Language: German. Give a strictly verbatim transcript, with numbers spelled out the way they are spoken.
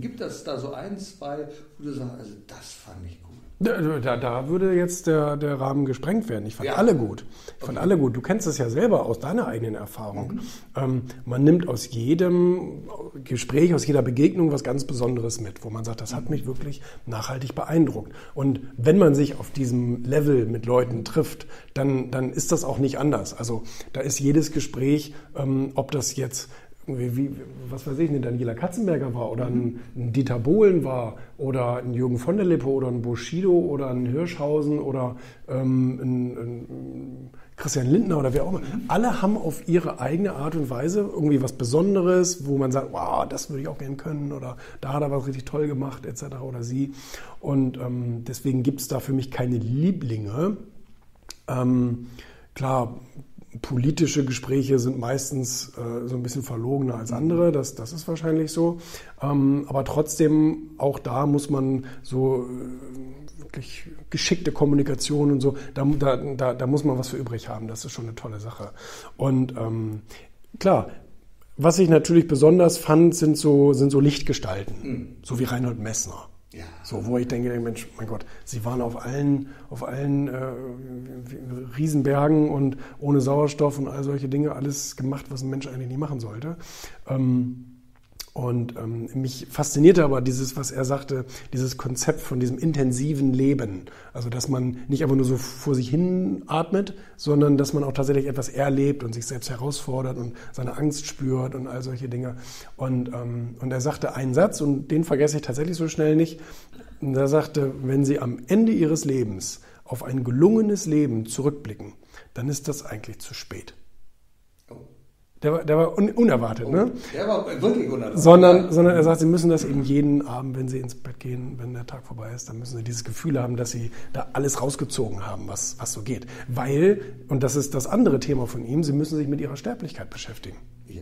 Gibt es da so ein, zwei, wo du sagst, also das fand ich gut? Da, da, da würde jetzt der, der Rahmen gesprengt werden. Ich fand ja. alle gut. Ich fand okay. alle gut. Du kennst es ja selber aus deiner eigenen Erfahrung. Mhm. Ähm, man nimmt aus jedem Gespräch, aus jeder Begegnung was ganz Besonderes mit, wo man sagt, das hat mich wirklich nachhaltig beeindruckt. Und wenn man sich auf diesem Level mit Leuten trifft, dann, dann ist das auch nicht anders. Also da ist jedes Gespräch, ähm, ob das jetzt Wie, wie, was weiß ich, eine Daniela Katzenberger war oder ein, ein Dieter Bohlen war oder ein Jürgen von der Lippe oder ein Bushido oder ein Hirschhausen oder ähm, ein, ein Christian Lindner oder wer auch immer. Alle haben auf ihre eigene Art und Weise irgendwie was Besonderes, wo man sagt, wow, das würde ich auch gerne können oder da hat er was richtig toll gemacht et cetera oder sie. Und ähm, deswegen gibt es da für mich keine Lieblinge. Ähm, klar, politische Gespräche sind meistens äh, so ein bisschen verlogener als andere, das, das ist wahrscheinlich so. Ähm, aber trotzdem, auch da muss man so äh, wirklich geschickte Kommunikation und so, da, da, da muss man was für übrig haben, das ist schon eine tolle Sache. Und ähm, klar, was ich natürlich besonders fand, sind so, sind so Lichtgestalten, mhm. so wie Reinhold Messner. Ja. So, wo ich denke, Mensch, mein Gott, sie waren auf allen, auf allen äh, Riesenbergen und ohne Sauerstoff und all solche Dinge, alles gemacht, was ein Mensch eigentlich nicht machen sollte. Ähm, und ähm, mich faszinierte aber dieses, was er sagte, dieses Konzept von diesem intensiven Leben. Also, dass man nicht einfach nur so vor sich hin atmet, sondern dass man auch tatsächlich etwas erlebt und sich selbst herausfordert und seine Angst spürt und all solche Dinge. Und, ähm, und er sagte einen Satz, und den vergesse ich tatsächlich so schnell nicht. Und er sagte, wenn Sie am Ende Ihres Lebens auf ein gelungenes Leben zurückblicken, dann ist das eigentlich zu spät. Der war, der war un, unerwartet, oh, ne? Der war wirklich unerwartet. Sondern, sondern er sagt, Sie müssen das eben jeden Abend, wenn Sie ins Bett gehen, wenn der Tag vorbei ist, dann müssen Sie dieses Gefühl haben, dass Sie da alles rausgezogen haben, was, was so geht. Weil, und das ist das andere Thema von ihm, Sie müssen sich mit Ihrer Sterblichkeit beschäftigen.